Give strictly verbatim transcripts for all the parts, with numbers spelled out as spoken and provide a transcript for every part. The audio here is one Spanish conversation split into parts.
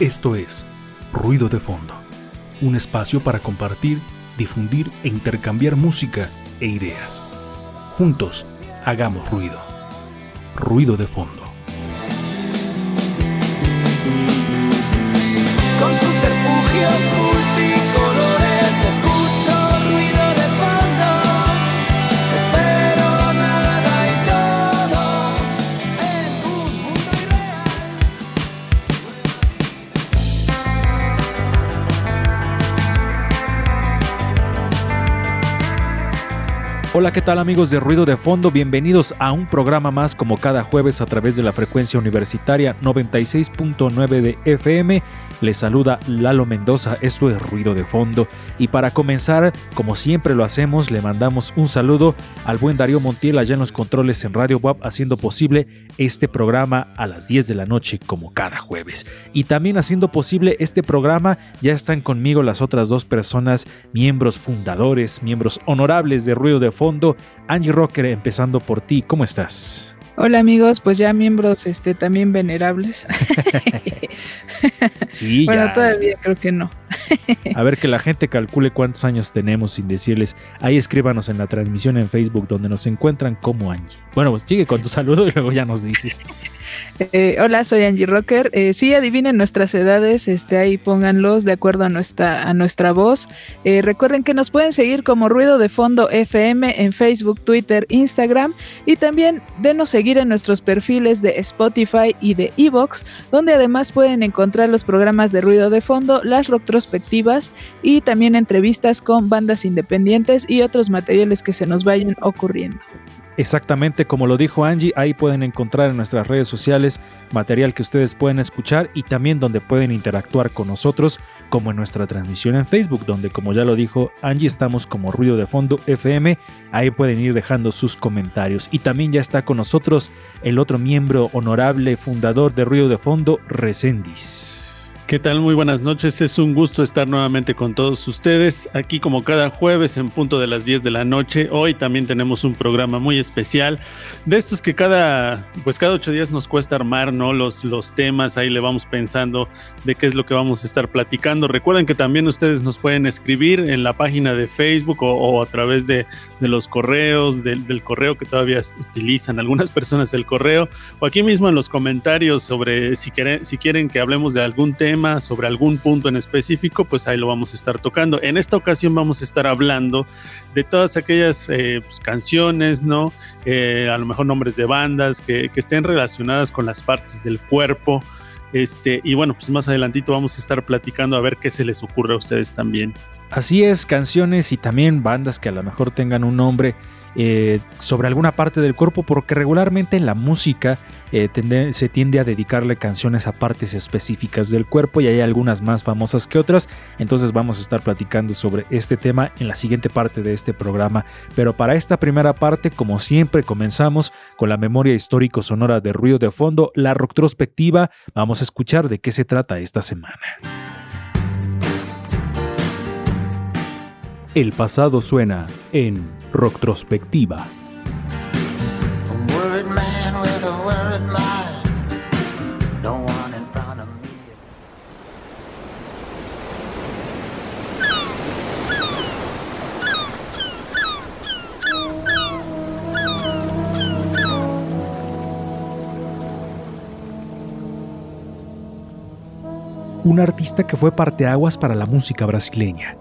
Esto es Ruido de Fondo, un espacio para compartir, difundir e intercambiar música e ideas. Juntos, hagamos ruido. Ruido de Fondo. Con subterfugios multicolores escucho ruido de fondo. Espero nada y todo en un mundo irreal. Hola, ¿qué tal amigos de Ruido de Fondo? Bienvenidos a un programa más como cada jueves a través de la frecuencia universitaria noventa y seis punto nueve de F M. Les saluda Lalo Mendoza, esto es Ruido de Fondo. Y para comenzar, como siempre lo hacemos, le mandamos un saludo al buen Darío Montiel allá en los controles en Radio B U A P, haciendo posible este programa a las diez de la noche como cada jueves. Y también haciendo posible este programa, ya están conmigo las otras dos personas, miembros fundadores, miembros honorables de Ruido de Fondo. Angie Rocker, empezando por ti, ¿cómo estás? Hola amigos, pues ya miembros este también venerables. Sí, bueno, ya. Todavía creo que no. A ver, que la gente calcule cuántos años tenemos sin decirles. Ahí escríbanos en la transmisión en Facebook donde nos encuentran como Angie. Bueno, pues sigue con tu saludo y luego ya nos dices. Eh, hola, soy Angie Rocker. Eh, sí, adivinen nuestras edades, este, ahí pónganlos de acuerdo a nuestra, a nuestra voz. Eh, recuerden que nos pueden seguir como Ruido de Fondo F M en Facebook, Twitter, Instagram, y también denos seguir en nuestros perfiles de Spotify y de Evox, donde además pueden encontrar los programas de Ruido de Fondo, las retrospectivas y también entrevistas con bandas independientes y otros materiales que se nos vayan ocurriendo. Exactamente, como lo dijo Angie, ahí pueden encontrar en nuestras redes sociales material que ustedes pueden escuchar y también donde pueden interactuar con nosotros, como en nuestra transmisión en Facebook, donde, como ya lo dijo Angie, estamos como Ruido de Fondo F M. Ahí pueden ir dejando sus comentarios. Y también ya está con nosotros el otro miembro honorable fundador de Ruido de Fondo, Reséndiz. ¿Qué tal? Muy buenas noches, es un gusto estar nuevamente con todos ustedes, aquí como cada jueves en punto de las diez de la noche. Hoy también tenemos un programa muy especial, de estos que cada, pues cada ocho días nos cuesta armar, ¿no? Los, los temas, ahí le vamos pensando de qué es lo que vamos a estar platicando. Recuerden que también ustedes nos pueden escribir en la página de Facebook o, o a través de, de los correos, del, del correo que todavía utilizan algunas personas, el correo, o aquí mismo en los comentarios sobre si quieren, si quieren que hablemos de algún tema, sobre algún punto en específico, pues ahí lo vamos a estar tocando. En esta ocasión vamos a estar hablando de todas aquellas eh, pues, canciones, ¿no? Eh, a lo mejor nombres de bandas que, que estén relacionadas con las partes del cuerpo. Este, y bueno, pues más adelantito vamos a estar platicando a ver qué se les ocurre a ustedes también. Así es, canciones y también bandas que a lo mejor tengan un nombre Eh, sobre alguna parte del cuerpo, porque regularmente en la música eh, tende, se tiende a dedicarle canciones a partes específicas del cuerpo y hay algunas más famosas que otras. Entonces vamos a estar platicando sobre este tema en la siguiente parte de este programa, pero para esta primera parte, como siempre, comenzamos con la memoria histórico sonora de Ruido de Fondo, la retrospectiva. Vamos a escuchar de qué se trata esta semana. El pasado suena en Retrospectiva. Un artista que fue parteaguas para la música brasileña.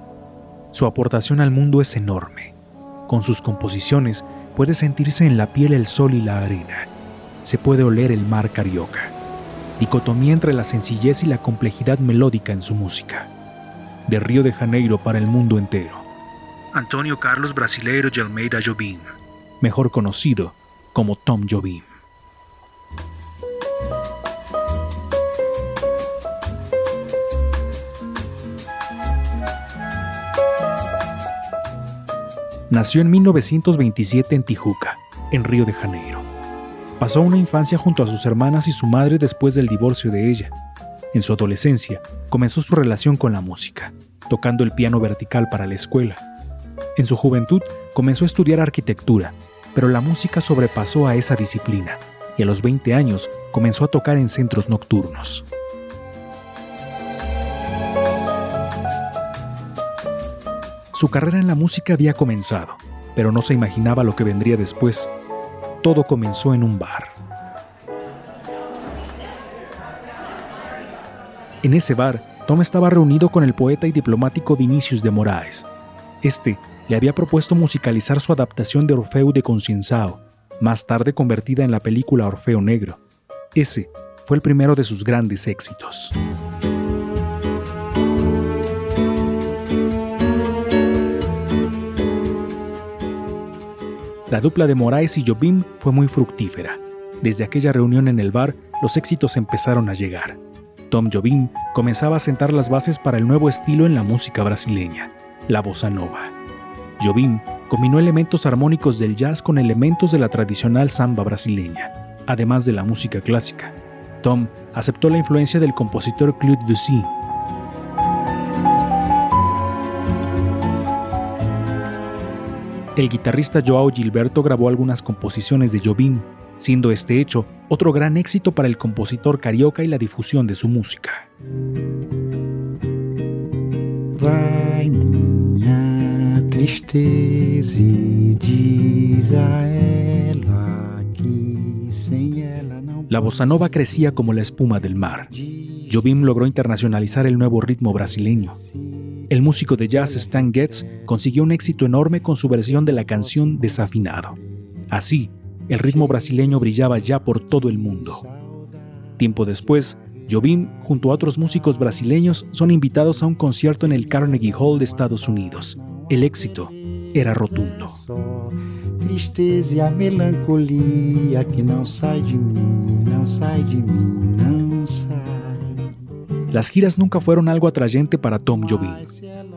Su aportación al mundo es enorme. Con sus composiciones puede sentirse en la piel el sol y la arena. Se puede oler el mar carioca. Dicotomía entre la sencillez y la complejidad melódica en su música. De Río de Janeiro para el mundo entero. Antonio Carlos Brasileiro de Almeida Jobim, mejor conocido como Tom Jobim. Nació en mil novecientos veintisiete en Tijuca, en Río de Janeiro. Pasó una infancia junto a sus hermanas y su madre después del divorcio de ella. En su adolescencia, comenzó su relación con la música, tocando el piano vertical para la escuela. En su juventud, comenzó a estudiar arquitectura, pero la música sobrepasó a esa disciplina, y a los veinte años comenzó a tocar en centros nocturnos. Su carrera en la música había comenzado, pero no se imaginaba lo que vendría después. Todo comenzó en un bar. En ese bar, Tom estaba reunido con el poeta y diplomático Vinicius de Moraes. Este le había propuesto musicalizar su adaptación de Orfeu de Conscienção, más tarde convertida en la película Orfeo Negro. Ese fue el primero de sus grandes éxitos. La dupla de Moraes y Jobim fue muy fructífera. Desde aquella reunión en el bar, los éxitos empezaron a llegar. Tom Jobim comenzaba a sentar las bases para el nuevo estilo en la música brasileña, la bossa nova. Jobim combinó elementos armónicos del jazz con elementos de la tradicional samba brasileña, además de la música clásica. Tom aceptó la influencia del compositor Claude Debussy. El guitarrista João Gilberto grabó algunas composiciones de Jobim, siendo este hecho otro gran éxito para el compositor carioca y la difusión de su música. Vai minha tristeza e diz a ela que sem ela não. La bossa nova crecía como la espuma del mar. Jobim logró internacionalizar el nuevo ritmo brasileño. El músico de jazz Stan Getz consiguió un éxito enorme con su versión de la canción Desafinado. Así, el ritmo brasileño brillaba ya por todo el mundo. Tiempo después, Jobim, junto a otros músicos brasileños, son invitados a un concierto en el Carnegie Hall de Estados Unidos. El éxito era rotundo. Las giras nunca fueron algo atrayente para Tom Jobim.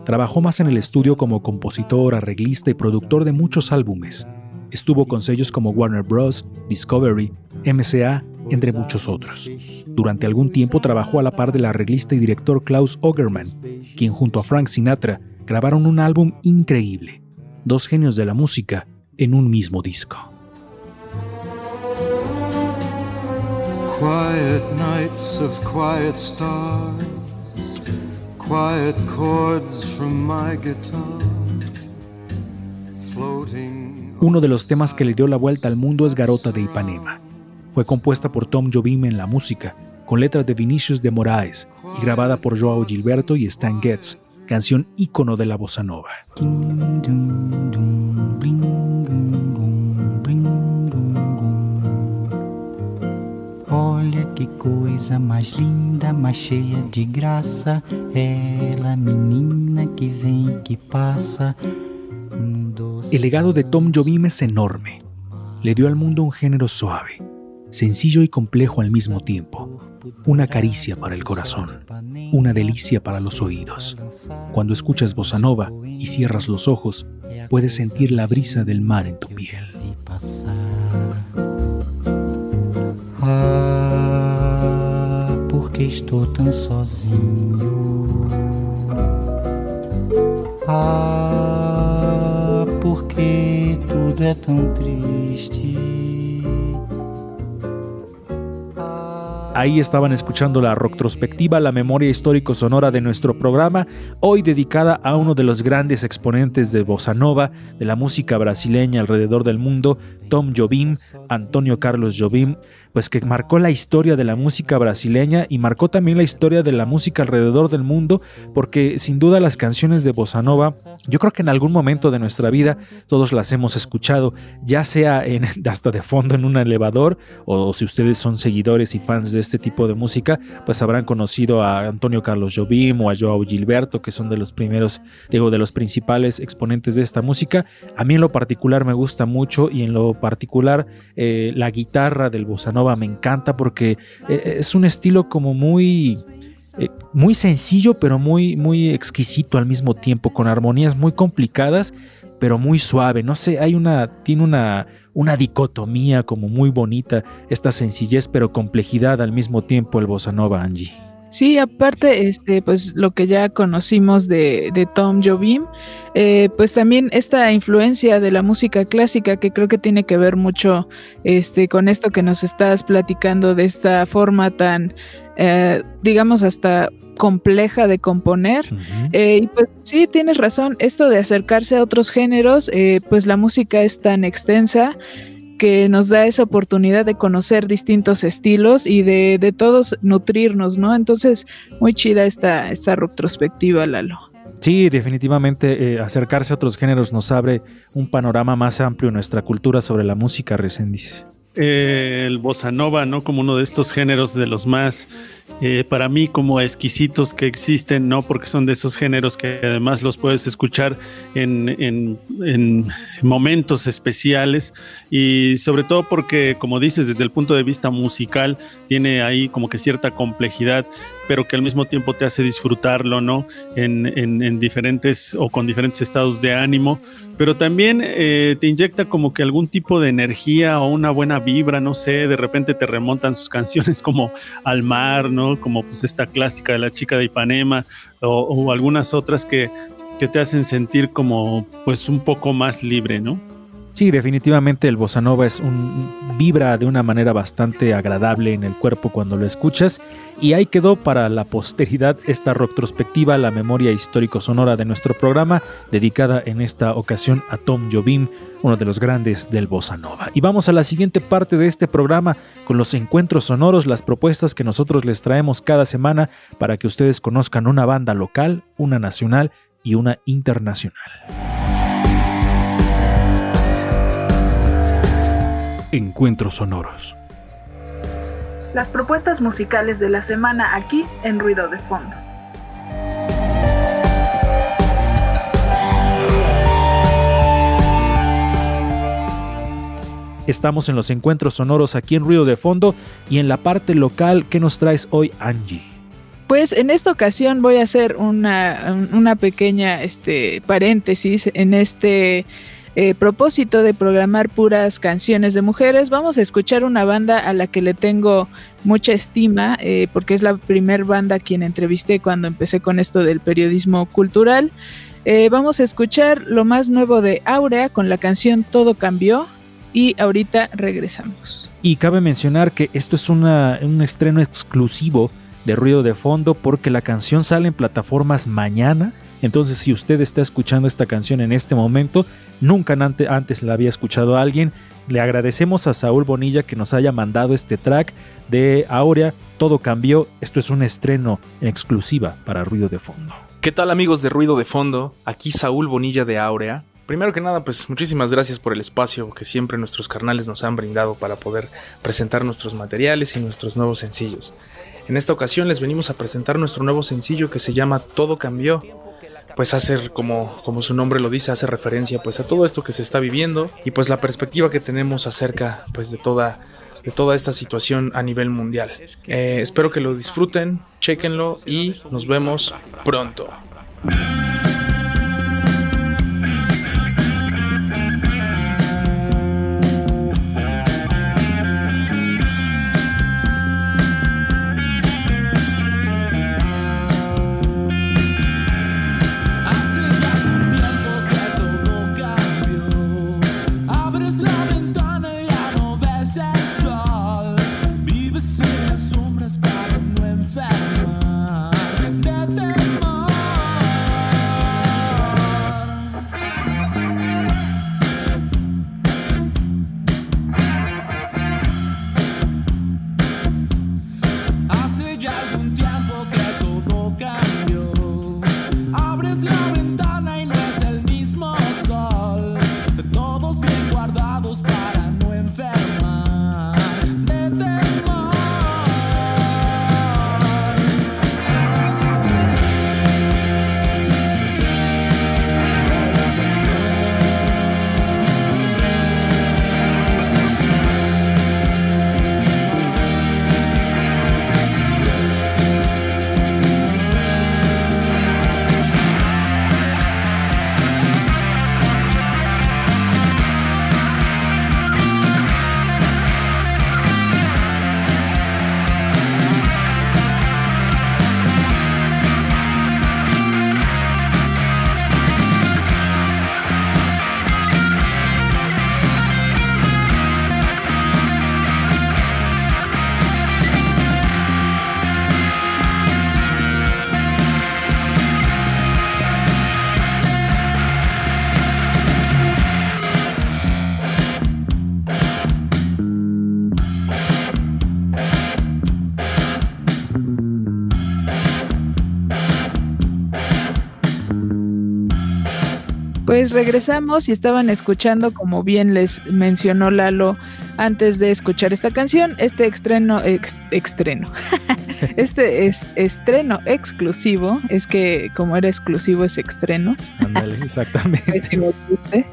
Trabajó más en el estudio como compositor, arreglista y productor de muchos álbumes. Estuvo con sellos como Warner Bros., Discovery, M C A, entre muchos otros. Durante algún tiempo trabajó a la par del arreglista y director Klaus Ogerman, quien junto a Frank Sinatra grabaron un álbum increíble. Dos genios de la música en un mismo disco. Quiet nights of quiet stars, quiet chords from my guitar, floating. Uno de los temas que le dio la vuelta al mundo es Garota de Ipanema. Fue compuesta por Tom Jobim en la música, con letras de Vinicius de Moraes y grabada por João Gilberto y Stan Getz, canción ícono de la bossa nova. Olha que coisa mais linda, mais cheia de graça, ela menina que vem e que passa. El legado de Tom Jobim es enorme. Le dio al mundo un género suave, sencillo y complejo al mismo tiempo. Una caricia para el corazón, una delicia para los oídos. Cuando escuchas bossa nova y cierras los ojos, puedes sentir la brisa del mar en tu piel. Ah, porque estou tão sozinho. Ah, porque tudo é tão triste. Ahí estaban escuchando la retrospectiva, la memoria histórico-sonora de nuestro programa, hoy dedicada a uno de los grandes exponentes de bossa nova, de la música brasileña alrededor del mundo, Tom Jobim, Antonio Carlos Jobim, pues que marcó la historia de la música brasileña y marcó también la historia de la música alrededor del mundo, porque sin duda las canciones de bossa nova, yo creo que en algún momento de nuestra vida todos las hemos escuchado, ya sea en, hasta de fondo en un elevador, o si ustedes son seguidores y fans de este este tipo de música, pues habrán conocido a Antonio Carlos Jobim o a João Gilberto, que son de los primeros, digo, de los principales exponentes de esta música. A mí en lo particular me gusta mucho, y en lo particular eh, la guitarra del bossa nova me encanta, porque eh, es un estilo como muy... Eh, muy sencillo, pero muy, muy exquisito al mismo tiempo, con armonías muy complicadas, pero muy suave. No sé, hay una, tiene una, una dicotomía como muy bonita, esta sencillez pero complejidad al mismo tiempo el bossa nova, Angie. Sí, aparte, este, pues lo que ya conocimos de, de Tom Jobim, eh, pues también esta influencia de la música clásica, que creo que tiene que ver mucho este, con esto que nos estás platicando, de esta forma tan, eh, digamos, hasta compleja de componer. Uh-huh. eh, y pues sí, tienes razón, esto de acercarse a otros géneros, eh, pues la música es tan extensa que nos da esa oportunidad de conocer distintos estilos y de, de todos nutrirnos, ¿no? Entonces, muy chida esta, esta retrospectiva, Lalo. Sí, definitivamente eh, acercarse a otros géneros nos abre un panorama más amplio en nuestra cultura sobre la música, Reséndiz. Eh, el bossa nova, ¿no? Como uno de estos géneros de los más, eh, para mí, como exquisitos que existen, ¿no? Porque son de esos géneros que además los puedes escuchar en, en, en momentos especiales, y sobre todo porque, como dices, desde el punto de vista musical tiene ahí como que cierta complejidad, pero que al mismo tiempo te hace disfrutarlo, ¿no? En, en, en diferentes o con diferentes estados de ánimo, pero también eh, te inyecta como que algún tipo de energía o una buena vibra, no sé, de repente te remontan sus canciones como al mar, ¿no? Como pues esta clásica de La Chica de Ipanema o, o algunas otras que, que te hacen sentir como pues un poco más libre, ¿no? Sí, definitivamente el bossa nova es un vibra de una manera bastante agradable en el cuerpo cuando lo escuchas, y ahí quedó para la posteridad esta retrospectiva, la memoria histórico-sonora de nuestro programa, dedicada en esta ocasión a Tom Jobim, uno de los grandes del bossa nova. Y vamos a la siguiente parte de este programa con los encuentros sonoros, las propuestas que nosotros les traemos cada semana para que ustedes conozcan una banda local, una nacional y una internacional. Encuentros sonoros. Las propuestas musicales de la semana aquí en Ruido de Fondo. Estamos en los encuentros sonoros aquí en Ruido de Fondo, y en la parte local, ¿qué nos traes hoy, Angie? Pues en esta ocasión voy a hacer una, una pequeña este, paréntesis en este... Eh, propósito de programar puras canciones de mujeres. Vamos a escuchar una banda a la que le tengo mucha estima, eh, porque es la primer banda a quien entrevisté cuando empecé con esto del periodismo cultural. Eh, vamos a escuchar lo más nuevo de Aurea con la canción Todo Cambió, y ahorita regresamos. Y cabe mencionar que esto es una, un estreno exclusivo de Ruido de Fondo, porque la canción sale en plataformas mañana. Entonces, si usted está escuchando esta canción en este momento, nunca antes la había escuchado a alguien. Le agradecemos a Saúl Bonilla que nos haya mandado este track de Aurea, Todo Cambió. Esto es un estreno en exclusiva para Ruido de Fondo. ¿Qué tal, amigos de Ruido de Fondo? Aquí Saúl Bonilla de Aurea. Primero que nada, pues muchísimas gracias por el espacio que siempre nuestros carnales nos han brindado para poder presentar nuestros materiales y nuestros nuevos sencillos. En esta ocasión les venimos a presentar nuestro nuevo sencillo que se llama Todo Cambió. Pues hacer como, como su nombre lo dice, hace referencia pues a todo esto que se está viviendo, y pues la perspectiva que tenemos acerca pues de toda, de toda esta situación a nivel mundial. Eh, espero que lo disfruten, chéquenlo y nos vemos pronto. Pues regresamos y estaban escuchando, como bien les mencionó Lalo antes de escuchar esta canción, este estreno, ex, estreno, este es estreno exclusivo, es que como era exclusivo es estreno. Ándale, exactamente. Pues, si no existe.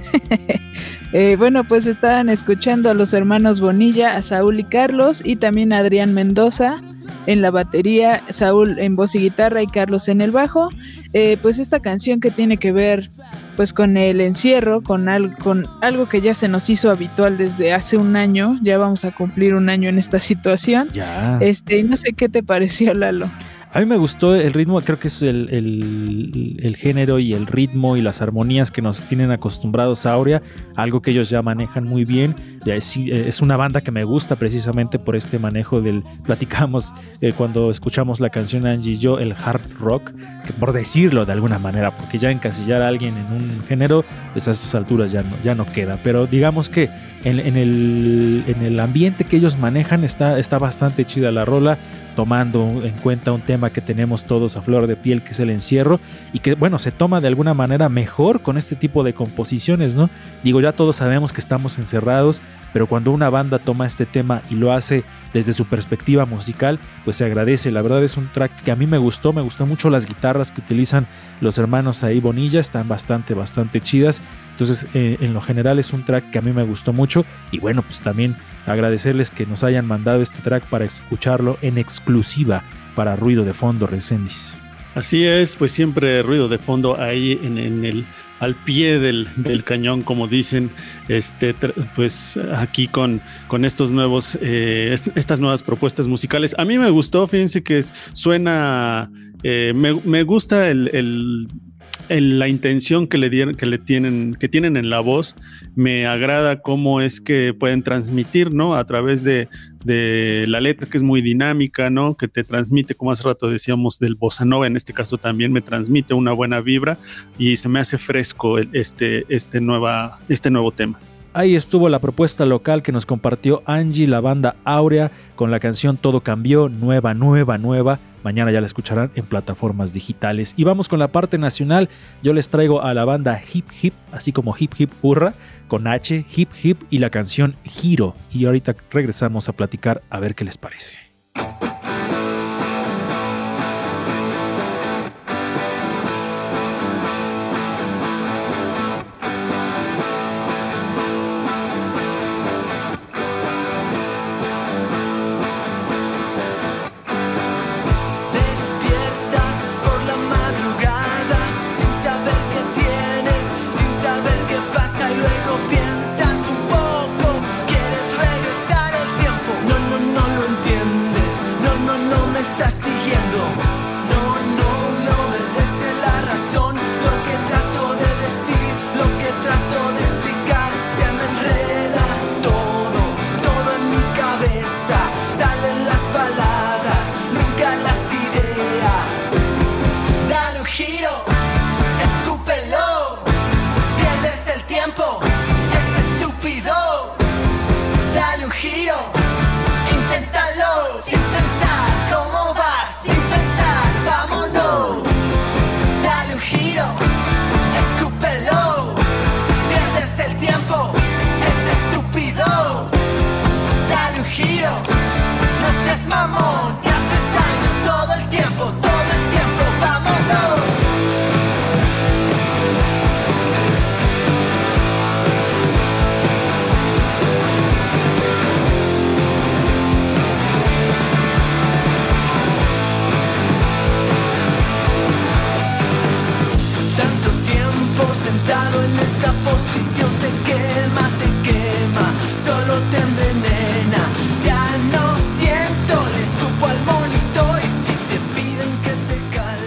Eh, bueno, pues estaban escuchando a los hermanos Bonilla, a Saúl y Carlos, y también a Adrián Mendoza en la batería, Saúl en voz y guitarra y Carlos en el bajo. Eh, pues esta canción que tiene que ver pues con el encierro, con algo, con algo que ya se nos hizo habitual desde hace un año, ya vamos a cumplir un año en esta situación. Ya. Este, y no sé qué te pareció, Lalo. A mí me gustó el ritmo, creo que es el, el, el género y el ritmo y las armonías que nos tienen acostumbrados a Aurea, algo que ellos ya manejan muy bien. Es, es una banda que me gusta precisamente por este manejo del, platicamos eh, cuando escuchamos la canción Angie y yo, el hard rock, que por decirlo de alguna manera, porque ya encasillar a alguien en un género, pues a estas alturas ya no, ya no queda, pero digamos que en, en, el, en el ambiente que ellos manejan está, está bastante chida la rola, tomando en cuenta un tema que tenemos todos a flor de piel, que es el encierro, y que bueno, se toma de alguna manera mejor con este tipo de composiciones, ¿no? Digo, ya todos sabemos que estamos encerrados, pero cuando una banda toma este tema y lo hace desde su perspectiva musical, pues se agradece. La verdad es un track que a mí me gustó, me gustó mucho las guitarras que utilizan los hermanos ahí Bonilla, están bastante, bastante chidas. Entonces, eh, en lo general es un track que a mí me gustó mucho, y bueno, pues también agradecerles que nos hayan mandado este track para escucharlo en exclusiva para Ruido de Fondo, Reséndiz. Así es, pues siempre Ruido de Fondo ahí en, en el... al pie del, del cañón, como dicen, este, pues aquí con, con estos nuevos, eh, est- estas nuevas propuestas musicales. A mí me gustó, fíjense que es, suena, eh, me, me gusta el, el, el, la intención que le dieron, que le tienen, que tienen en la voz. Me agrada cómo es que pueden transmitir, ¿no? A través de, de la letra, que es muy dinámica, ¿no? Que te transmite, como hace rato decíamos, del bossa nova, en este caso también me transmite una buena vibra y se me hace fresco este, este, nueva, este nuevo tema. Ahí estuvo la propuesta local que nos compartió Angie, la banda Aurea, con la canción Todo Cambió, nueva, nueva, nueva. Mañana ya la escucharán en plataformas digitales. Y vamos con la parte nacional. Yo les traigo a la banda Hip Hip, así como Hip Hip Hurra, con H, Hip Hip y la canción Giro. Y ahorita regresamos a platicar a ver qué les parece.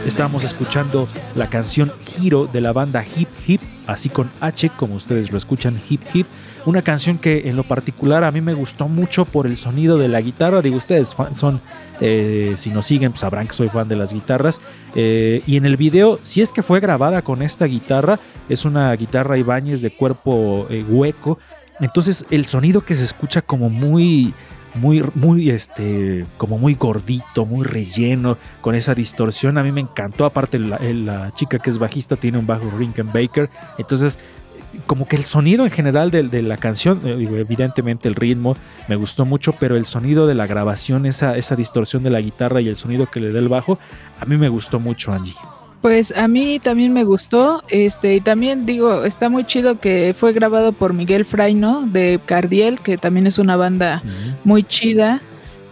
Estamos escuchando la canción Giro de la banda Hip Hip, así con H, como ustedes lo escuchan, Hip Hip. Una canción que en lo particular a mí me gustó mucho por el sonido de la guitarra. Digo, ustedes son, eh, si nos siguen, pues sabrán que soy fan de las guitarras. Eh, y en el video, si es que fue grabada con esta guitarra, es una guitarra Ibáñez de cuerpo eh, hueco. Entonces el sonido que se escucha como muy... muy, muy, este, como muy gordito, muy relleno, con esa distorsión. A mí me encantó. Aparte, la, la chica que es bajista tiene un bajo Rickenbacker. Entonces, como que el sonido en general de, de la canción, evidentemente el ritmo me gustó mucho, pero el sonido de la grabación, esa, esa distorsión de la guitarra y el sonido que le da el bajo, a mí me gustó mucho, Angie. Pues a mí también me gustó, este, y también digo, está muy chido que fue grabado por Miguel Fraino de Cardiel, que también es una banda uh-huh. muy chida,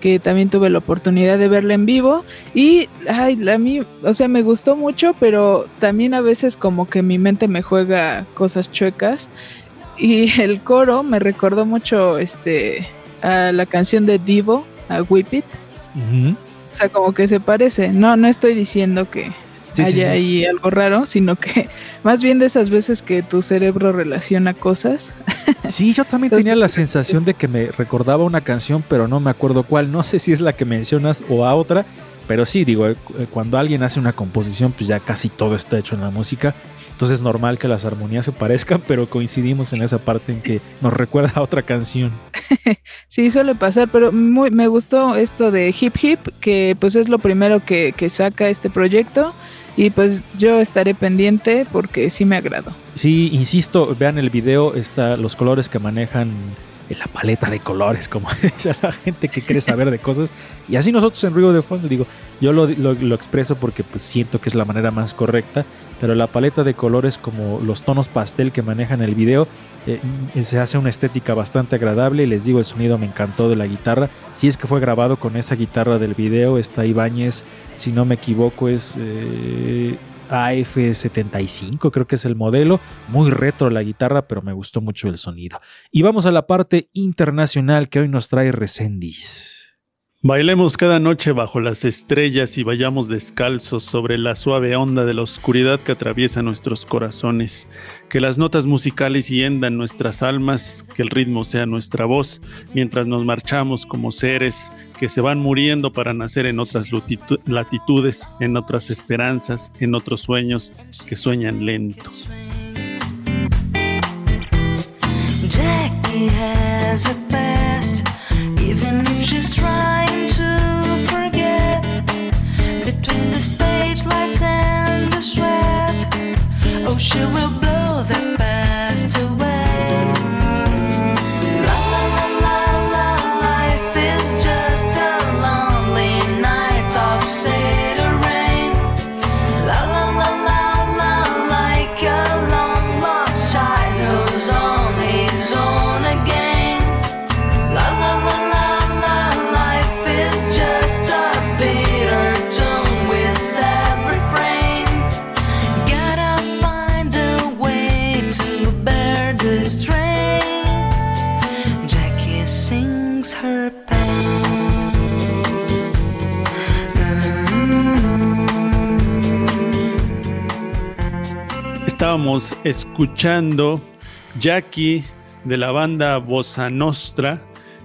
que también tuve la oportunidad de verla en vivo. Y ay, a mí, o sea, me gustó mucho, pero también a veces como que mi mente me juega cosas chuecas. Y el coro me recordó mucho este a la canción de Divo, a Whip It. Uh-huh. O sea, como que se parece. No, no estoy diciendo que... Sí, haya sí, sí. ahí algo raro, sino que más bien de esas veces que tu cerebro relaciona cosas. Sí, yo también Entonces, tenía la sensación de que me recordaba una canción, pero no me acuerdo cuál. No sé si es la que mencionas o a otra, pero sí, digo, cuando alguien hace una composición, pues ya casi todo está hecho en la música. Entonces es normal que las armonías se parezcan, pero coincidimos en esa parte en que nos recuerda a otra canción. Sí, suele pasar, pero muy, me gustó esto de Hip Hip, que pues es lo primero que, que saca este proyecto. Y pues yo estaré pendiente porque sí me agradó. Sí, insisto, vean el video, está los colores que manejan, la paleta de colores, como dice la gente que quiere saber de cosas. Y así nosotros en Ruido de Fondo, digo, yo lo, lo, lo expreso porque pues siento que es la manera más correcta, pero la paleta de colores, como los tonos pastel que manejan el video, eh, se hace una estética bastante agradable. Y les digo, el sonido me encantó de la guitarra. Si es que fue grabado con esa guitarra del video, está Ibáñez, si no me equivoco, es eh, A F setenta y cinco, creo que es el modelo. Muy retro la guitarra, pero me gustó mucho el sonido. Y vamos a la parte internacional que hoy nos trae Reséndiz. Bailemos cada noche bajo las estrellas y vayamos descalzos sobre la suave onda de la oscuridad que atraviesa nuestros corazones. Que las notas musicales hiendan nuestras almas, que el ritmo sea nuestra voz, mientras nos marchamos como seres que se van muriendo para nacer en otras lutitu- latitudes, en otras esperanzas, en otros sueños que sueñan lento. Jackie has a past, even if she's trying to forget. Between the stage lights and the sweat, oh, she will blow the past away. Estábamos escuchando Jackie de la banda Bossa Nostra.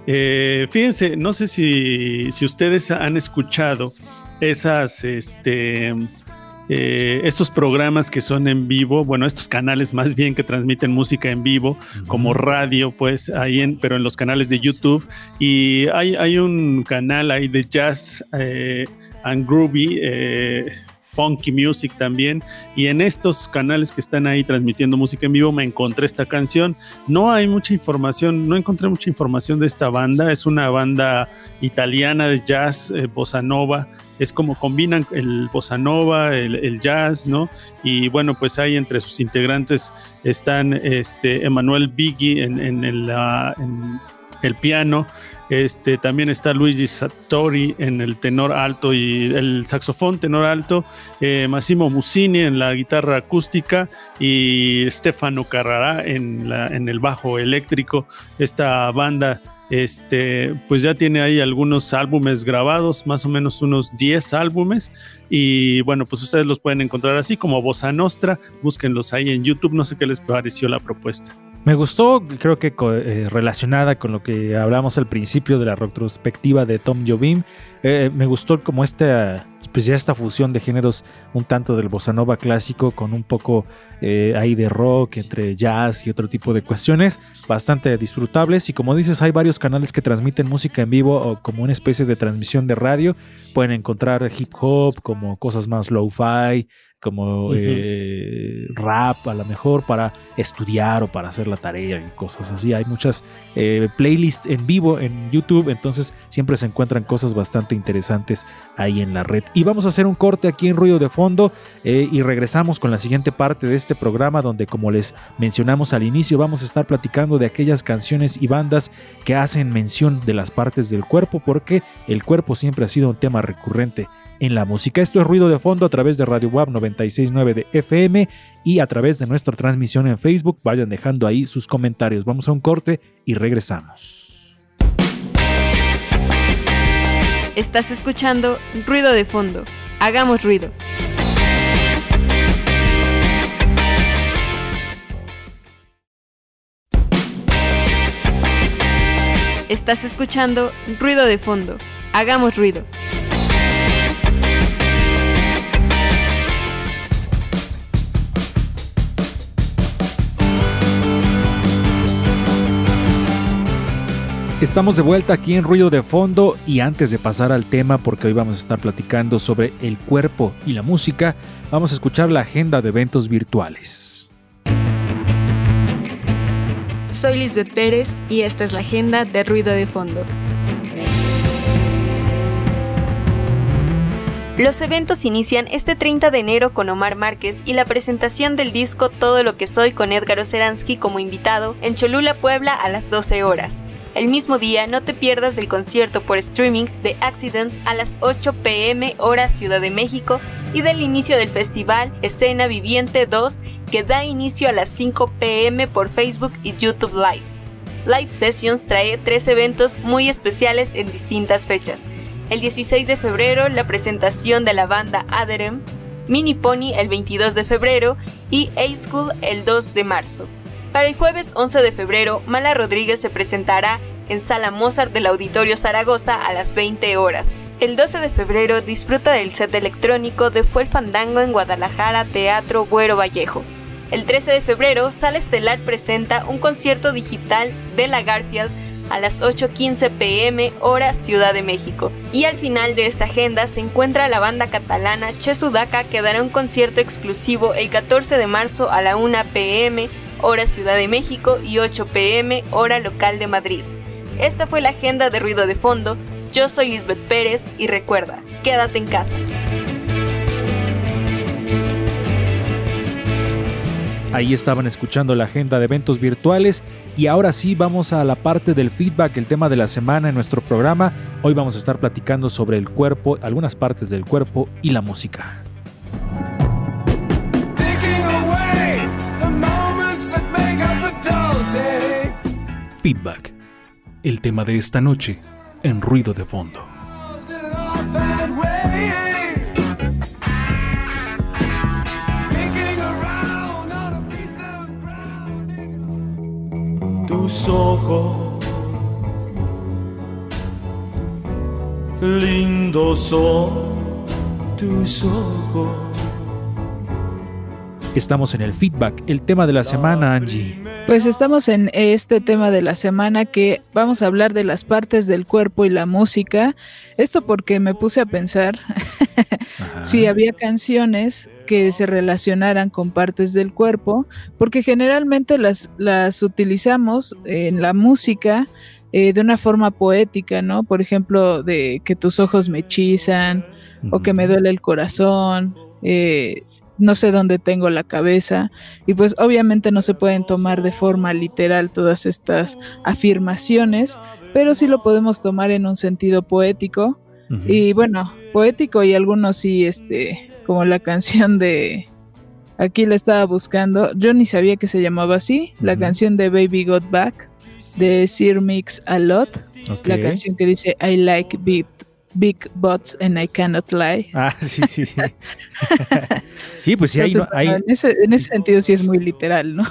Eh, fíjense, no sé si, si ustedes han escuchado esas, este, eh, estos programas que son en vivo, bueno, estos canales más bien que transmiten música en vivo, como radio, pues, ahí en, pero en los canales de YouTube. Y hay, hay un canal ahí de jazz eh, and groovy, eh, funky music también, y en estos canales que están ahí transmitiendo música en vivo me encontré esta canción. No hay mucha información, no encontré mucha información de esta banda. Es una banda italiana de jazz, eh, bossa nova. Es como combinan el bossa nova, el, el jazz, ¿no? Y bueno, pues ahí entre sus integrantes están este Emanuel Bighi en, en, el, uh, en el piano. Este, también está Luigi Sartori en el tenor alto y el saxofón tenor alto, eh, Massimo Musini en la guitarra acústica y Stefano Carrara en, la, en el bajo eléctrico. Esta banda este, pues ya tiene ahí algunos álbumes grabados, más o menos unos diez álbumes, y bueno, pues ustedes los pueden encontrar así como Bossa Nostra. Búsquenlos ahí en YouTube. No sé qué les pareció la propuesta. Me gustó, creo que eh, relacionada con lo que hablamos al principio de la retrospectiva de Tom Jobim. Eh, me gustó como este pues ya esta fusión de géneros, un tanto del bossa nova clásico con un poco eh, ahí de rock, entre jazz y otro tipo de cuestiones, bastante disfrutables. Y como dices, hay varios canales que transmiten música en vivo o como una especie de transmisión de radio. Pueden encontrar hip hop, como cosas más lo-fi, como uh-huh. eh, rap a lo mejor para estudiar o para hacer la tarea y cosas así. Hay muchas eh, playlists en vivo en YouTube, entonces siempre se encuentran cosas bastante interesantes ahí en la red. Y vamos a hacer un corte aquí en Ruido de Fondo eh, y regresamos con la siguiente parte de este programa donde, como les mencionamos al inicio, vamos a estar platicando de aquellas canciones y bandas que hacen mención de las partes del cuerpo, porque el cuerpo siempre ha sido un tema recurrente en la música. Esto es Ruido de Fondo a través de Radio B U A P noventa y seis punto nueve de F M y a través de nuestra transmisión en Facebook. Vayan dejando ahí sus comentarios. Vamos a un corte y regresamos. Estás escuchando Ruido de Fondo. Hagamos ruido. Estás escuchando Ruido de Fondo. Hagamos ruido. Estamos de vuelta aquí en Ruido de Fondo y antes de pasar al tema, porque hoy vamos a estar platicando sobre el cuerpo y la música, vamos a escuchar la agenda de eventos virtuales. Soy Lisbeth Pérez y esta es la agenda de Ruido de Fondo. Los eventos inician este treinta de enero con Omar Márquez y la presentación del disco Todo lo que soy con Edgar Oceransky como invitado en Cholula, Puebla a las doce horas. El mismo día no te pierdas del concierto por streaming de Accidents a las ocho pm hora Ciudad de México y del inicio del festival Escena Viviente dos, que da inicio a las cinco pm por Facebook y YouTube Live. Live Sessions trae tres eventos muy especiales en distintas fechas. El dieciséis de febrero, la presentación de la banda Aderem, Mini Pony el veintidós de febrero y A-School el dos de marzo. Para el jueves once de febrero, Mala Rodríguez se presentará en Sala Mozart del Auditorio Zaragoza a las veinte horas. El doce de febrero, disfruta del set electrónico de Fue el Fandango en Guadalajara, Teatro Güero Vallejo. El trece de febrero, Sala Estelar presenta un concierto digital de la Garfield a las ocho quince pm hora Ciudad de México. Y al final de esta agenda se encuentra la banda catalana Che Sudaca, que dará un concierto exclusivo el catorce de marzo a la una pm hora Ciudad de México y ocho pm hora local de Madrid. Esta fue la agenda de Ruido de Fondo. Yo soy Lisbeth Pérez y recuerda, quédate en casa. Ahí estaban escuchando la agenda de eventos virtuales y ahora sí vamos a la parte del feedback, el tema de la semana en nuestro programa. Hoy vamos a estar platicando sobre el cuerpo, algunas partes del cuerpo y la música. Feedback, el tema de esta noche en Ruido de Fondo. Tus ojos lindos son, tus ojos. Estamos en el feedback, el tema de la semana, Angie. Pues estamos en este tema de la semana que vamos a hablar de las partes del cuerpo y la música. Esto porque me puse a pensar si había canciones que se relacionaran con partes del cuerpo, porque generalmente las, las utilizamos en la música eh, de una forma poética, ¿no? Por ejemplo, de que tus ojos me hechizan, mm-hmm. o que me duele el corazón, eh, no sé dónde tengo la cabeza, y pues obviamente no se pueden tomar de forma literal todas estas afirmaciones, pero sí lo podemos tomar en un sentido poético, uh-huh. y bueno, poético y algunos sí, este, como la canción de, aquí la estaba buscando, yo ni sabía que se llamaba así, uh-huh. la canción de Baby Got Back, de Sir Mix-a-Lot, okay. La canción que dice I like beat Big Butts and I Cannot Lie. Ah, sí, sí, sí. Sí, pues sí, hay, no, hay... En, ese, en ese sentido sí es muy literal, ¿no?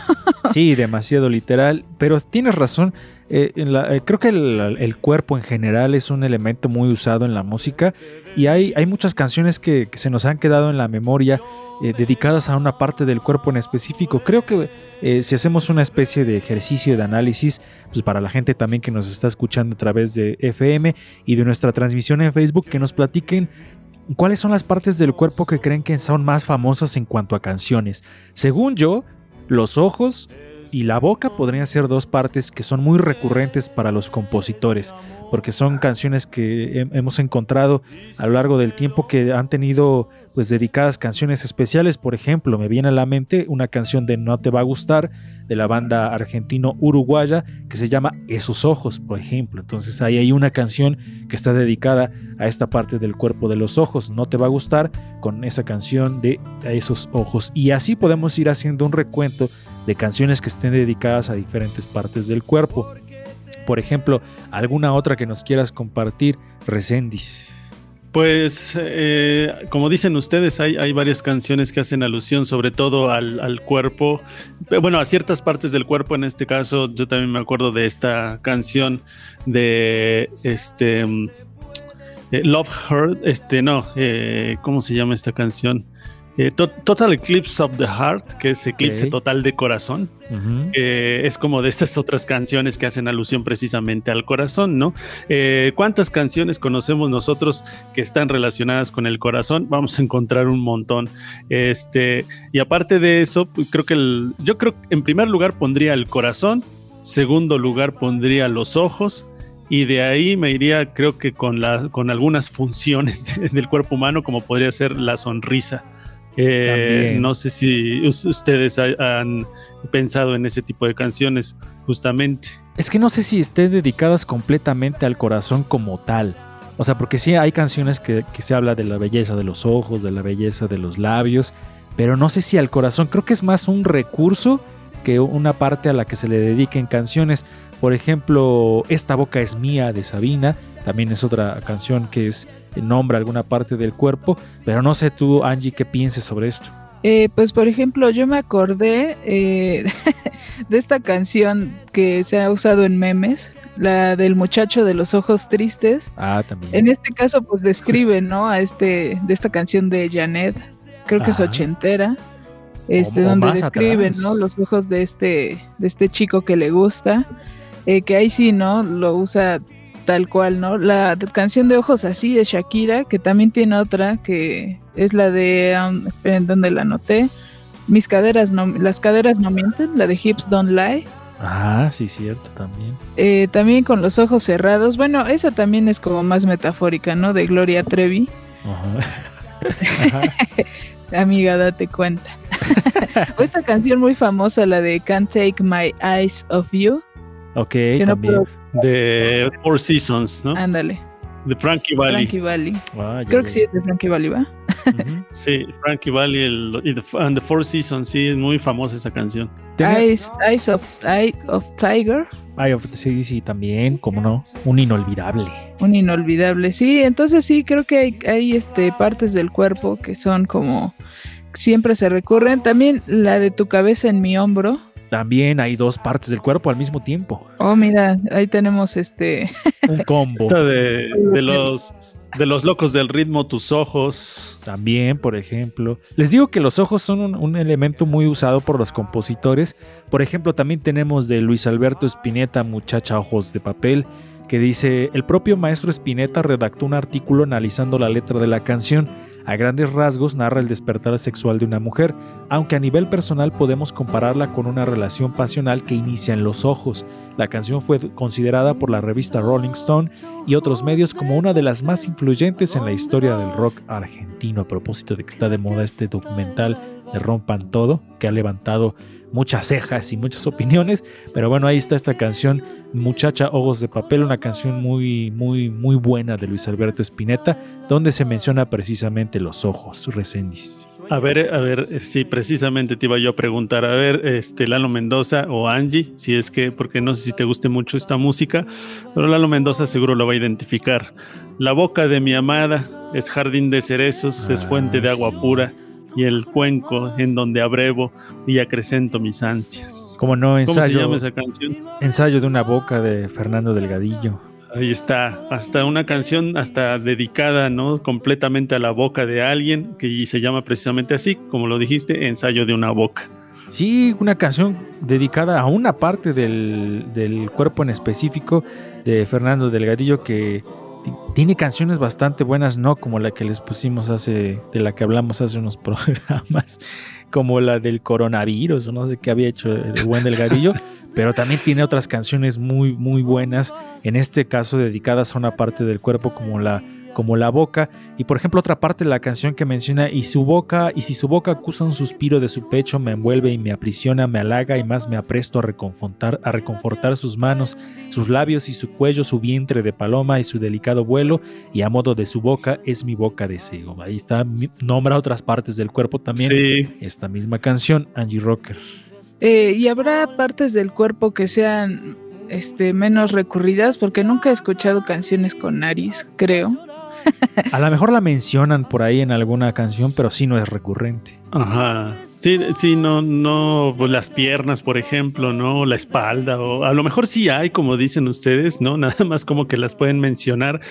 Sí, demasiado literal, pero tienes razón. Eh, en la, eh, creo que el, el cuerpo en general es un elemento muy usado en la música, y hay, hay muchas canciones que, que se nos han quedado en la memoria eh, dedicadas a una parte del cuerpo en específico. Creo que eh, si hacemos una especie de ejercicio de análisis, pues para la gente también que nos está escuchando a través de F M y de nuestra transmisión en Facebook, que nos platiquen cuáles son las partes del cuerpo que creen que son más famosas en cuanto a canciones. Según yo, los ojos y la boca podrían ser dos partes que son muy recurrentes para los compositores, porque son canciones que he, hemos encontrado a lo largo del tiempo que han tenido pues dedicadas canciones especiales. Por ejemplo, me viene a la mente una canción de No te va a gustar, de la banda argentino-uruguaya, que se llama Esos ojos, por ejemplo. Entonces ahí hay una canción que está dedicada a esta parte del cuerpo de los ojos, No te va a gustar, con esa canción de Esos ojos. Y así podemos ir haciendo un recuento de canciones que estén dedicadas a diferentes partes del cuerpo. Por ejemplo, ¿alguna otra que nos quieras compartir, Reséndiz? Pues, eh, como dicen ustedes, hay, hay varias canciones que hacen alusión sobre todo al, al cuerpo, bueno, a ciertas partes del cuerpo. En este caso, yo también me acuerdo de esta canción de este eh, Love Hurt, este no, eh, ¿cómo se llama esta canción? Eh, to- Total Eclipse of the Heart, que es eclipse okay. total de corazón. Uh-huh. Eh, es como de estas otras canciones que hacen alusión precisamente al corazón, ¿no? Eh, ¿Cuántas canciones conocemos nosotros que están relacionadas con el corazón? Vamos a encontrar un montón. Este, y aparte de eso, creo que el, yo creo que en primer lugar pondría el corazón, segundo lugar pondría los ojos, y de ahí me iría, creo que con, la, con algunas funciones de, del cuerpo humano, como podría ser la sonrisa. Eh, no sé si ustedes han pensado en ese tipo de canciones, justamente. Es que no sé si estén dedicadas completamente al corazón como tal. O sea, porque sí hay canciones que, que se habla de la belleza de los ojos, de la belleza de los labios, pero no sé si al corazón. Creo que es más un recurso que una parte a la que se le dediquen canciones. Por ejemplo, Esta boca es mía, de Sabina, también es otra canción que es nombra alguna parte del cuerpo, pero no sé tú, Angie, ¿qué pienses sobre esto? Eh, pues, por ejemplo, yo me acordé eh, de esta canción que se ha usado en memes, la del muchacho de los ojos tristes. Ah, también. En este caso, pues, describe, ¿no?, a este, de esta canción de Janet, creo que ah. es ochentera, este, o, donde o describen, atrás. ¿no?, los ojos de este, de este chico que le gusta, eh, que ahí sí, ¿no?, lo usa tal cual, ¿no? La canción de Ojos así de Shakira, que también tiene otra que es la de um, esperen, ¿dónde la anoté? Mis caderas no, las caderas no mienten, la de Hips Don't Lie. Ah, sí, cierto, también. Eh, también con los ojos cerrados. Bueno, esa también es como más metafórica, ¿no? De Gloria Trevi. Ajá. Ajá. Amiga, date cuenta. O esta canción muy famosa, la de Can't Take My Eyes Off You. Ok, que también. No puedo... De Four Seasons, ¿no? Ándale. De Frankie Valli. Frankie Valli. Ah, Creo que sí es de Frankie Valli, ¿va? Uh-huh. Sí, Frankie Valli el, el, and the Four Seasons, sí, es muy famosa esa canción. Eyes, Eyes of, Eye of Tiger. Eye of sí, sí, también, cómo no, un inolvidable. Un inolvidable, sí. Entonces sí, creo que hay, hay este, partes del cuerpo que son como siempre se recurren. También la de Tu cabeza en mi hombro. También hay dos partes del cuerpo al mismo tiempo. Oh, mira, ahí tenemos este... Un combo. Esta de, de, los, de los locos del ritmo, Tus ojos. También, por ejemplo. Les digo que los ojos son un, un elemento muy usado por los compositores. Por ejemplo, también tenemos de Luis Alberto Spinetta, Muchacha ojos de papel, que dice: el propio maestro Spinetta redactó un artículo analizando la letra de la canción. A grandes rasgos narra el despertar sexual de una mujer, aunque a nivel personal podemos compararla con una relación pasional que inicia en los ojos. La canción fue considerada por la revista Rolling Stone y otros medios como una de las más influyentes en la historia del rock argentino, a propósito de que está de moda este documental de Rompan Todo, que ha levantado muchas cejas y muchas opiniones, pero bueno, ahí está esta canción Muchacha ojos de papel, una canción muy muy muy buena de Luis Alberto Spinetta, donde se menciona precisamente los ojos. Reséndiz. A ver, a ver, sí, precisamente te iba yo a preguntar, a ver, este Lalo Mendoza o Angie, si es que, porque no sé si te guste mucho esta música, pero Lalo Mendoza seguro lo va a identificar. La boca de mi amada es jardín de cerezos, ah, es fuente de agua sí. pura. y el cuenco en donde abrevo y acrecento mis ansias. Como no, ensayo. ¿Cómo se llama esa canción? Ensayo de una boca de Fernando Delgadillo. Ahí está, hasta una canción hasta dedicada, ¿no?, completamente a la boca de alguien, que se llama precisamente así, como lo dijiste, Ensayo de una boca. Sí, una canción dedicada a una parte del, del cuerpo en específico de Fernando Delgadillo, que t- tiene canciones bastante buenas, no como la que les pusimos hace, de la que hablamos hace unos programas, como la del coronavirus, o no sé qué había hecho el buen Delgadillo, pero también tiene otras canciones muy, muy buenas, en este caso dedicadas a una parte del cuerpo como la como la boca, y por ejemplo otra parte de la canción que menciona, y su boca, y si su boca acusa un suspiro de su pecho, me envuelve y me aprisiona, me halaga y más me apresto a reconfortar, a reconfortar sus manos, sus labios y su cuello, su vientre de paloma y su delicado vuelo, y a modo de su boca es mi boca de ciego. Ahí está, nombra otras partes del cuerpo también, sí. Esta misma canción, Angie Rocker. Eh, y habrá partes del cuerpo que sean este, menos recurridas, porque nunca he escuchado canciones con nariz, creo. A lo mejor la mencionan por ahí en alguna canción, pero sí no es recurrente. Ajá. Sí, sí, no, no, las piernas, por ejemplo, no, la espalda, o a lo mejor sí hay, como dicen ustedes, no, nada más como que las pueden mencionar,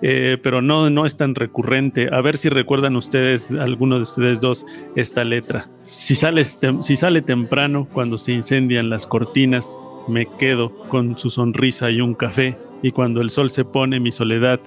eh, pero no, no es tan recurrente. A ver si recuerdan ustedes, alguno de ustedes dos, esta letra. Si sale, tem- si sale temprano, cuando se incendian las cortinas, me quedo con su sonrisa y un café, y cuando el sol se pone, mi soledad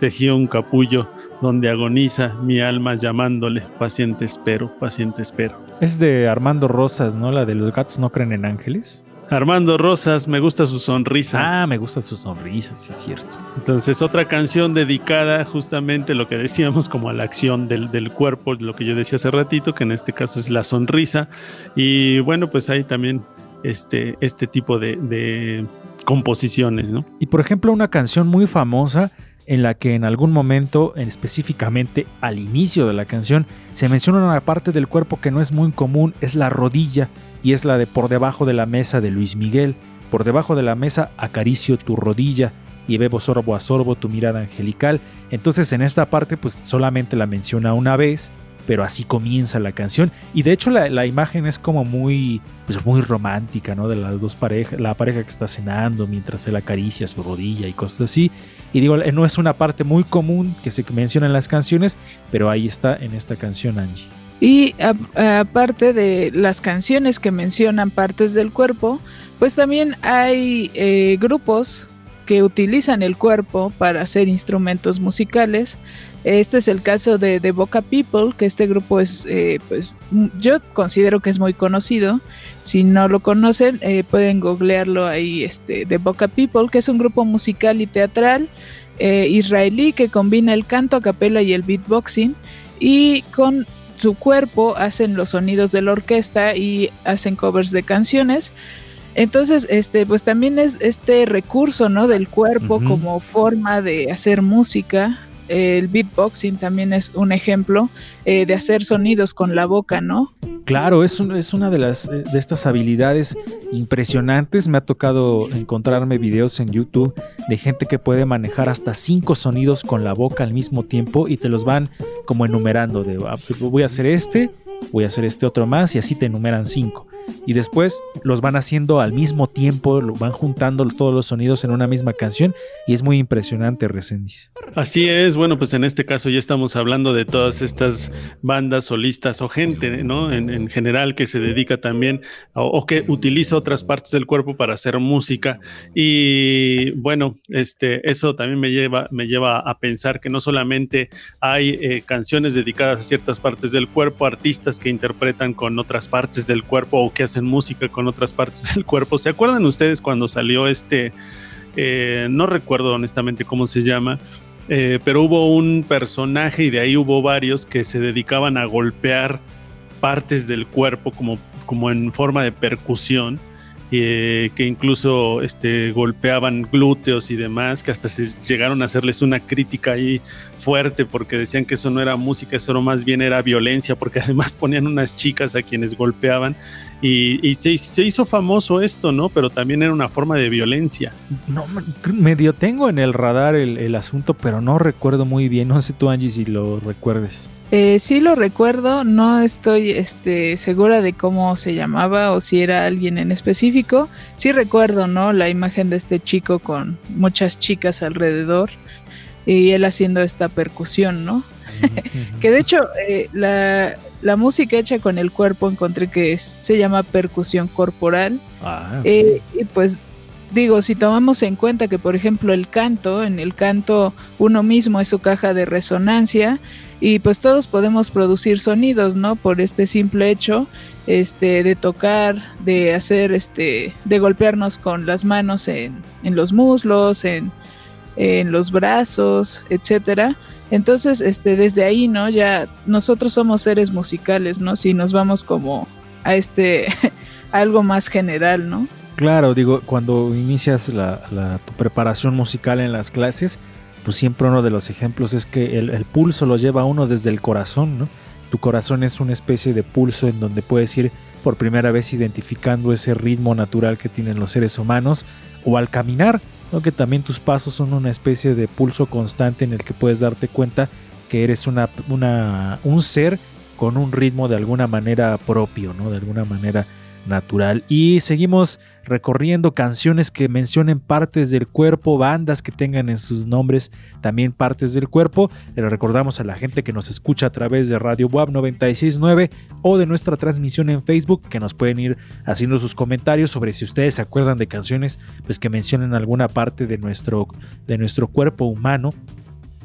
tejió un capullo donde agoniza mi alma llamándole, paciente espero, paciente espero. Es de Armando Rosas, ¿no? La de los gatos no creen en ángeles. Armando Rosas, me gusta su sonrisa. Ah, me gusta su sonrisa, sí es cierto. Entonces, otra canción dedicada justamente lo que decíamos como a la acción del, del cuerpo, lo que yo decía hace ratito, que en este caso es la sonrisa. Y bueno, pues ahí también este, este tipo de, de composiciones, ¿no? Y por ejemplo, una canción muy famosa en la que en algún momento, específicamente al inicio de la canción, se menciona una parte del cuerpo que no es muy común, es la rodilla, y es la de Por debajo de la mesa de Luis Miguel. Por debajo de la mesa acaricio tu rodilla y bebo sorbo a sorbo tu mirada angelical. Entonces en esta parte pues solamente la menciona una vez, pero así comienza la canción, y de hecho la, la imagen es como muy, pues muy romántica, ¿no? De las dos parejas, la pareja que está cenando mientras él acaricia su rodilla y cosas así. Y digo, no es una parte muy común que se menciona en las canciones, pero ahí está en esta canción, Angie. Y aparte de las canciones que mencionan partes del cuerpo, pues también hay eh, grupos que utilizan el cuerpo para hacer instrumentos musicales. Este es el caso de, de Boca People, que este grupo es, eh, pues, yo considero que es muy conocido. Si no lo conocen, eh, pueden googlearlo ahí, este, de Boca People, que es un grupo musical y teatral eh, israelí que combina el canto a capela y el beatboxing, y con su cuerpo hacen los sonidos de la orquesta y hacen covers de canciones. Entonces, este, pues también es este recurso, ¿no?, del cuerpo uh-huh. como forma de hacer música. El beatboxing también es un ejemplo eh, de hacer sonidos con la boca, ¿no? Claro, es, un, es una de, las, de estas habilidades impresionantes. Me ha tocado encontrarme videos en YouTube de gente que puede manejar hasta cinco sonidos con la boca al mismo tiempo, y te los van como enumerando de voy a hacer este, voy a hacer este otro más, y así te enumeran cinco. Y después los van haciendo al mismo tiempo, van juntando todos los sonidos en una misma canción, y es muy impresionante, Reséndiz. Así es. Bueno, pues en este caso ya estamos hablando de todas estas bandas solistas o gente, ¿no?, en, en general, que se dedica también a, o que utiliza otras partes del cuerpo para hacer música. Y bueno, este, eso también me lleva, me lleva a pensar que no solamente hay eh, canciones dedicadas a ciertas partes del cuerpo, artistas que interpretan con otras partes del cuerpo o que hacen música con otras partes del cuerpo. ¿Se acuerdan ustedes cuando salió este, eh, no recuerdo honestamente cómo se llama, eh, pero hubo un personaje, y de ahí hubo varios que se dedicaban a golpear partes del cuerpo como, como en forma de percusión, eh, que incluso este, golpeaban glúteos y demás, que hasta se llegaron a hacerles una crítica ahí fuerte, porque decían que eso no era música, eso más bien era violencia, porque además ponían unas chicas a quienes golpeaban? Y, y se, se hizo famoso esto, ¿no? Pero también era una forma de violencia. No, medio tengo en el radar el, el asunto, pero no recuerdo muy bien. No sé tú, Angie, si lo recuerdes. Eh, sí lo recuerdo, no estoy este, segura de cómo se llamaba o si era alguien en específico. Sí recuerdo, ¿no? La imagen de este chico con muchas chicas alrededor y él haciendo esta percusión, ¿no? Que de hecho eh, la, la música hecha con el cuerpo encontré que es, se llama percusión corporal. Ah, okay. eh, y pues digo, si tomamos en cuenta que por ejemplo el canto, en el canto uno mismo es su caja de resonancia y pues todos podemos producir sonidos, ¿no? Por este simple hecho este, de tocar, de hacer, este, de golpearnos con las manos en, en los muslos, en, en los brazos, etcétera. Entonces, este, desde ahí, ¿no? Ya nosotros somos seres musicales, ¿no? Si nos vamos como a este a algo más general, ¿no? Claro, digo, cuando inicias la, la, tu preparación musical en las clases, pues siempre uno de los ejemplos es que el, el pulso lo lleva uno desde el corazón, ¿no? Tu corazón es una especie de pulso en donde puedes ir por primera vez identificando ese ritmo natural que tienen los seres humanos, o al caminar, ¿no? Que también tus pasos son una especie de pulso constante en el que puedes darte cuenta que eres una, una, un ser con un ritmo de alguna manera propio, ¿no? De alguna manera natural. Y seguimos recorriendo canciones que mencionen partes del cuerpo, bandas que tengan en sus nombres también partes del cuerpo. Le recordamos a la gente que nos escucha a través de Radio B U A P noventa y seis punto nueve o de nuestra transmisión en Facebook, que nos pueden ir haciendo sus comentarios sobre si ustedes se acuerdan de canciones pues que mencionen alguna parte de nuestro, de nuestro cuerpo humano,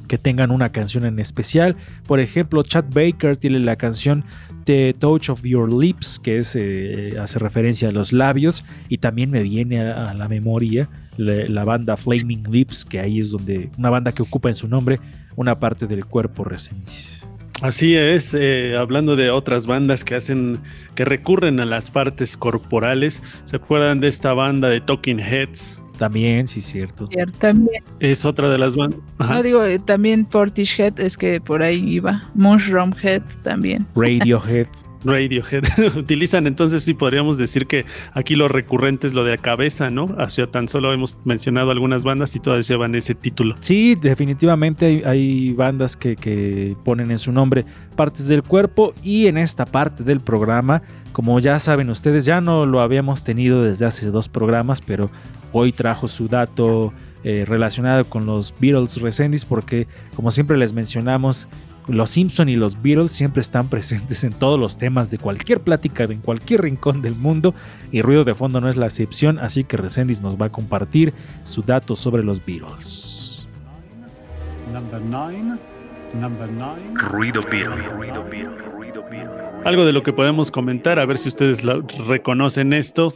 que tengan una canción en especial. Por ejemplo, Chad Baker tiene la canción The Touch of Your Lips, que es, eh, hace referencia a los labios, y también me viene a, a la memoria la, la banda Flaming Lips, que ahí es donde una banda que ocupa en su nombre una parte del cuerpo Reséndiz. Así es, eh, hablando de otras bandas que hacen, que recurren a las partes corporales, ¿se acuerdan de esta banda de Talking Heads? También, sí, cierto. También. Es otra de las bandas. Ajá. No, digo, también Portishead, es que por ahí iba. Mushroom Head también. Radiohead. Radiohead. Utilizan, entonces sí podríamos decir que aquí lo recurrente es lo de la cabeza, ¿no? O sea, tan solo hemos mencionado algunas bandas y todas llevan ese título. Sí, definitivamente hay, hay bandas que, que ponen en su nombre partes del cuerpo. Y en esta parte del programa, como ya saben ustedes, ya no lo habíamos tenido desde hace dos programas, pero hoy trajo su dato eh, relacionado con los Beatles Reséndiz, porque como siempre les mencionamos, los Simpson y los Beatles siempre están presentes en todos los temas de cualquier plática, en cualquier rincón del mundo, y Ruido de Fondo no es la excepción, así que Reséndiz nos va a compartir su dato sobre los Beatles. Number nine, number nine. Ruido Beatles, Ruido Beatles, Ruido Beatles. Algo de lo que podemos comentar, a ver si ustedes la reconocen esto.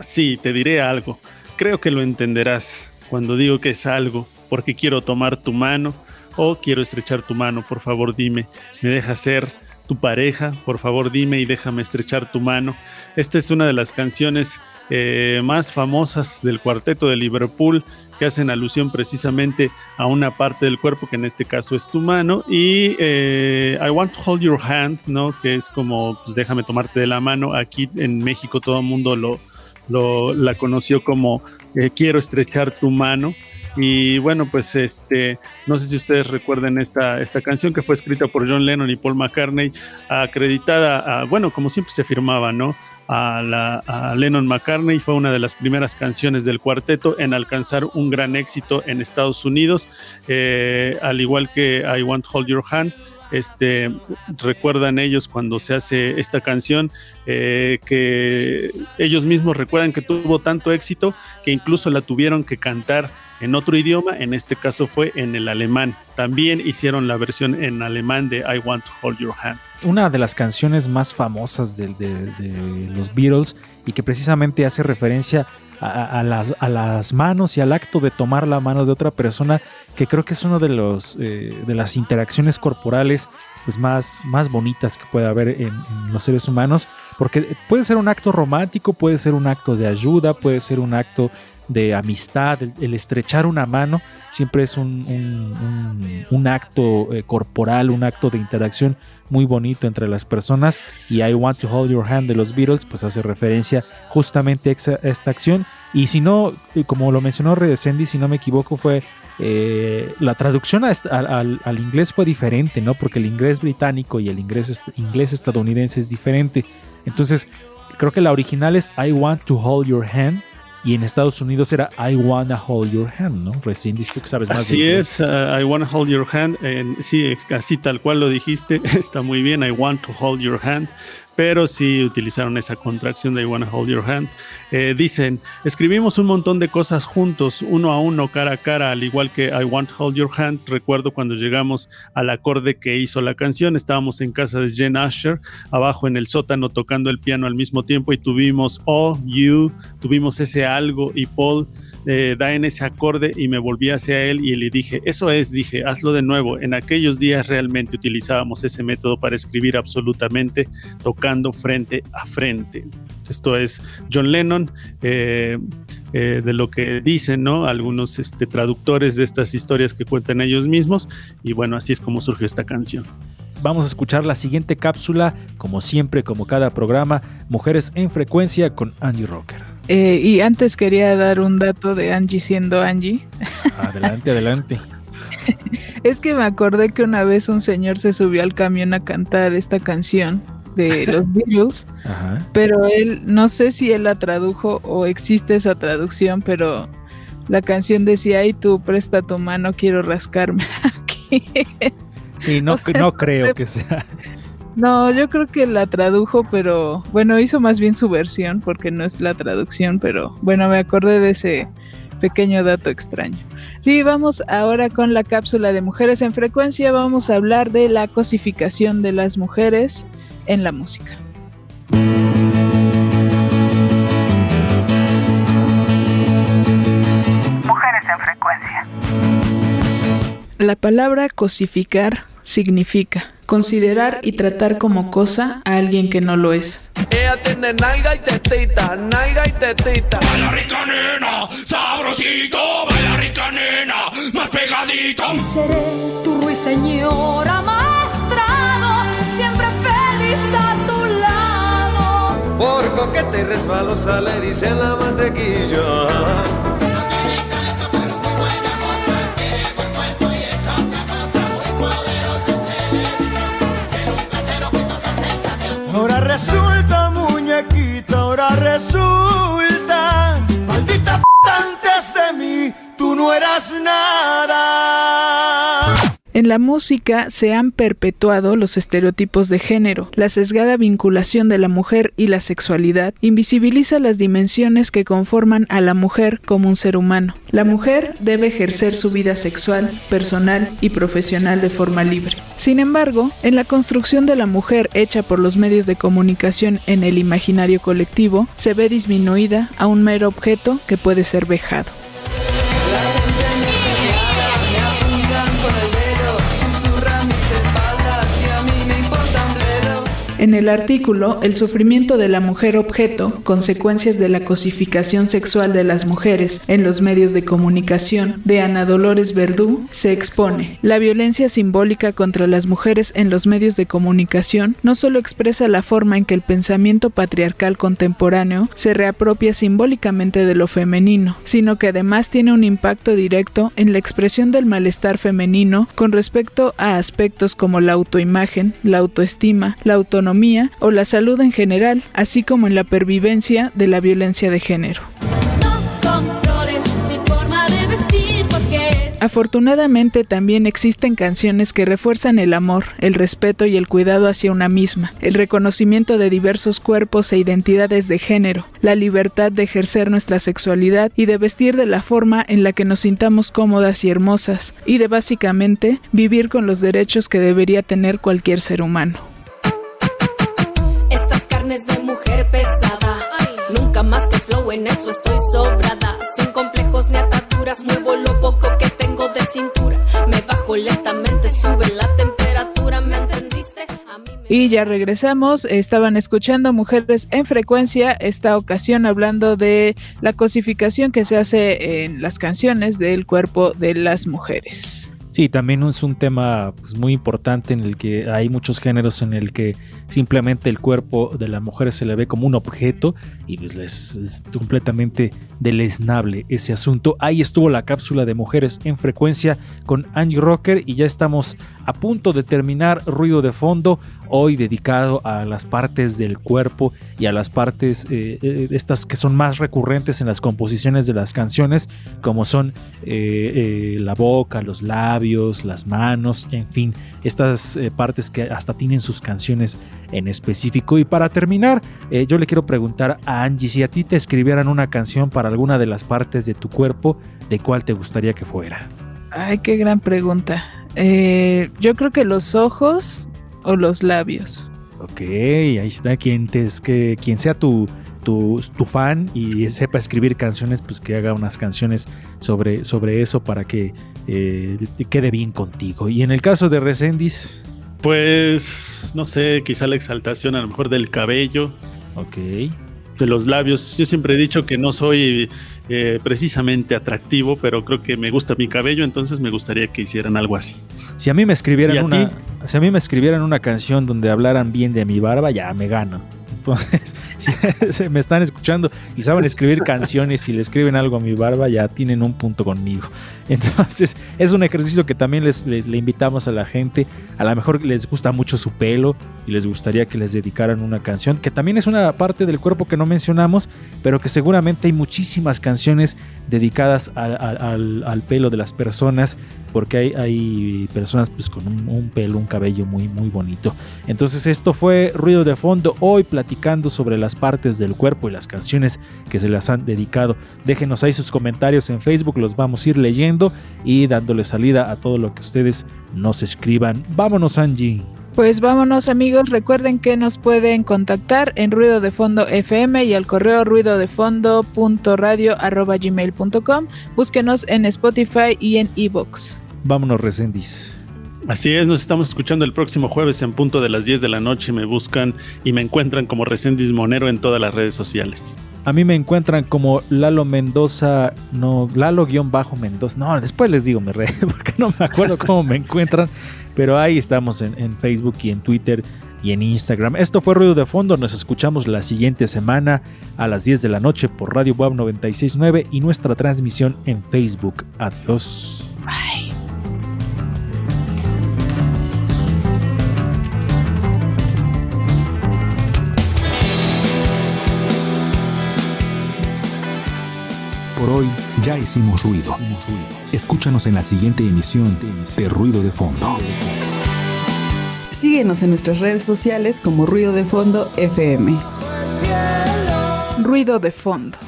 Sí, te diré algo. Creo que lo entenderás cuando digo que es algo, porque quiero tomar tu mano. O quiero estrechar tu mano, por favor dime. ¿Me dejas ser tu pareja? Por favor dime y déjame estrechar tu mano. Esta es una de las canciones eh, más famosas del Cuarteto de Liverpool, que hacen alusión precisamente a una parte del cuerpo, que en este caso es tu mano. Y eh, I Want to Hold Your Hand, ¿no? Que es como, pues, déjame tomarte de la mano. Aquí en México todo el mundo lo, lo, la conoció como eh, quiero estrechar tu mano. Y bueno, pues este, no sé si ustedes recuerden esta, esta canción que fue escrita por John Lennon y Paul McCartney, acreditada, a, bueno, como siempre se firmaba, ¿no? A, la, a Lennon McCartney. Fue una de las primeras canciones del cuarteto en alcanzar un gran éxito en Estados Unidos, eh, al igual que I Want to Hold Your Hand. Este, recuerdan ellos cuando se hace esta canción eh, que ellos mismos recuerdan que tuvo tanto éxito que incluso la tuvieron que cantar en otro idioma, en este caso fue en el alemán. También hicieron la versión en alemán de I Want to Hold Your Hand. Una de las canciones más famosas de, de, de los Beatles, y que precisamente hace referencia a, a, las, a las manos y al acto de tomar la mano de otra persona, que creo que es una de, eh, de las interacciones corporales pues más, más bonitas que puede haber en, en los seres humanos, porque puede ser un acto romántico, puede ser un acto de ayuda, puede ser un acto de amistad, el, el estrechar una mano siempre es un, un, un, un acto eh, corporal, un acto de interacción muy bonito entre las personas, y I Want to Hold Your Hand de los Beatles pues hace referencia justamente a esta acción. Y si no, como lo mencionó Reséndiz, si no me equivoco, fue eh, la traducción a, a, al, al inglés fue diferente, ¿no? Porque el inglés británico y el inglés, est- inglés estadounidense es diferente. Entonces creo que la original es I Want to Hold Your Hand, y en Estados Unidos era I Wanna Hold Your Hand, ¿no? Recién dijiste que sabes más. Así de es, uh, I Wanna Hold Your Hand. Eh, sí, así tal cual lo dijiste. Está muy bien, I Want to Hold Your Hand. Pero sí utilizaron esa contracción de I Wanna Hold Your Hand. Eh, dicen, escribimos un montón de cosas juntos, uno a uno, cara a cara, al igual que I Want to Hold Your Hand. Recuerdo cuando llegamos al acorde que hizo la canción, estábamos en casa de Jen Asher, abajo en el sótano tocando el piano al mismo tiempo, y tuvimos Oh, You, tuvimos ese algo, y Paul eh, da en ese acorde y me volví hacia él y le dije, eso es, dije, hazlo de nuevo. En aquellos días realmente utilizábamos ese método para escribir absolutamente tocando frente a frente. Esto es John Lennon, eh, eh, de lo que dicen, ¿no?, algunos este, traductores de estas historias que cuentan ellos mismos, y bueno, así es como surgió esta canción. Vamos a escuchar la siguiente cápsula, como siempre, como cada programa, Mujeres en Frecuencia con Angie Rocker. Eh, y antes quería dar un dato de Angie siendo Angie. Adelante, adelante. Es que me acordé que una vez un señor se subió al camión a cantar esta canción de los Beatles. Ajá. Pero él, no sé si él la tradujo o existe esa traducción, pero la canción decía, ay tú, presta tu mano, quiero rascarme aquí. Sí, no, o sea, no creo que sea. No, yo creo que la tradujo, pero bueno, hizo más bien su versión porque no es la traducción, pero bueno, me acordé de ese pequeño dato extraño. Sí, vamos ahora con la cápsula de Mujeres en Frecuencia. Vamos a hablar de la cosificación de las mujeres en la música. Mujeres en Frecuencia. La palabra cosificar significa considerar y tratar como cosa a alguien que no lo es. Ella tiene nalga y tetita, nalga y tetita. Baila rica nena, sabrosito, baila rica nena, más pegadito. Y seré tu ruiseñor amastrado, siempre feliz a tu lado. Por coqueta y resbalosa le dicen la mantequilla. Ahora resulta, muñequita, ahora resulta. Maldita p***, antes de mí, tú no eras nada. En la música se han perpetuado los estereotipos de género. La sesgada vinculación de la mujer y la sexualidad invisibiliza las dimensiones que conforman a la mujer como un ser humano. La mujer debe ejercer su vida sexual, personal y profesional de forma libre. Sin embargo, en la construcción de la mujer hecha por los medios de comunicación en el imaginario colectivo, se ve disminuida a un mero objeto que puede ser vejado. En el artículo, el sufrimiento de la mujer objeto, consecuencias de la cosificación sexual de las mujeres en los medios de comunicación, de Ana Dolores Verdú, se expone. La violencia simbólica contra las mujeres en los medios de comunicación no solo expresa la forma en que el pensamiento patriarcal contemporáneo se reapropia simbólicamente de lo femenino, sino que además tiene un impacto directo en la expresión del malestar femenino con respecto a aspectos como la autoimagen, la autoestima, la autonomía o la salud en general, así como en la pervivencia de la violencia de género. Afortunadamente también existen canciones que refuerzan el amor, el respeto y el cuidado hacia una misma, el reconocimiento de diversos cuerpos e identidades de género, la libertad de ejercer nuestra sexualidad y de vestir de la forma en la que nos sintamos cómodas y hermosas, y de básicamente vivir con los derechos que debería tener cualquier ser humano. De mujer pesada, ay, nunca más que flow, en eso estoy sobrada. Sin complejos ni ataduras, muevo lo poco que tengo de cintura. Me bajo lentamente, sube la temperatura. temperatura, ¿me entendiste? A mí me... Y ya regresamos, estaban escuchando Mujeres en Frecuencia, esta ocasión hablando de la cosificación que se hace en las canciones del cuerpo de las mujeres. Sí, también es un tema pues, muy importante en el que hay muchos géneros en el que simplemente el cuerpo de la mujer se le ve como un objeto y pues, les, es completamente deleznable ese asunto. Ahí estuvo la cápsula de Mujeres en Frecuencia con Angie Rocker y ya estamos a punto de terminar Ruido de Fondo, hoy dedicado a las partes del cuerpo y a las partes eh, estas que son más recurrentes en las composiciones de las canciones, como son eh, eh, la boca, los labios, las manos, en fin, estas eh, partes que hasta tienen sus canciones en específico. Y para terminar, eh, yo le quiero preguntar a Angie, si a ti te escribieran una canción para alguna de las partes de tu cuerpo, ¿de cuál te gustaría que fuera? Ay, qué gran pregunta. Eh, yo creo que los ojos o los labios. Ok, ahí está, quien, te, es que, quien sea tu... Tu, tu fan y sepa escribir canciones, pues que haga unas canciones sobre, sobre eso para que eh, te quede bien contigo. Y en el caso de Reséndiz, pues no sé, quizá la exaltación a lo mejor del cabello, okay, de los labios. Yo siempre he dicho que no soy eh, precisamente atractivo, pero creo que me gusta mi cabello, entonces me gustaría que hicieran algo así. Si a mí me escribieran una, si a mí me escribieran una canción donde hablaran bien de mi barba, ya me gano. Entonces, si me están escuchando y saben escribir canciones y le escriben algo a mi barba, ya tienen un punto conmigo. Entonces, es un ejercicio que también les, les le invitamos a la gente. A lo mejor les gusta mucho su pelo y les gustaría que les dedicaran una canción, que también es una parte del cuerpo que no mencionamos, pero que seguramente hay muchísimas canciones dedicadas al, al, al pelo de las personas, porque hay, hay personas pues, con un, un pelo, un cabello muy, muy bonito. Entonces, esto fue Ruido de Fondo. Hoy platicando sobre las partes del cuerpo y las canciones que se las han dedicado. Déjenos ahí sus comentarios en Facebook, los vamos a ir leyendo y dándole salida a todo lo que ustedes nos escriban. Vámonos, Angie. Pues vámonos, amigos. Recuerden que nos pueden contactar en Ruido de Fondo F M y al correo ruidodefondo punto radio arroba gmail punto com. Búsquenos en Spotify y en Evox. Vámonos, Reséndiz. Así es, nos estamos escuchando el próximo jueves en punto de las diez de la noche. Me buscan y me encuentran como Reséndiz Monero en todas las redes sociales. A mí me encuentran como Lalo Mendoza, no, Lalo-Mendoza. No, después les digo, me re, porque no me acuerdo cómo me encuentran. Pero ahí estamos en, en Facebook y en Twitter y en Instagram. Esto fue Ruido de Fondo. Nos escuchamos la siguiente semana a las diez de la noche por Radio B U A P noventa y seis punto nueve y nuestra transmisión en Facebook. Adiós. Bye. Por hoy ya hicimos ruido. Escúchanos en la siguiente emisión de Ruido de Fondo. Síguenos en nuestras redes sociales como Ruido de Fondo F M. Ruido de Fondo.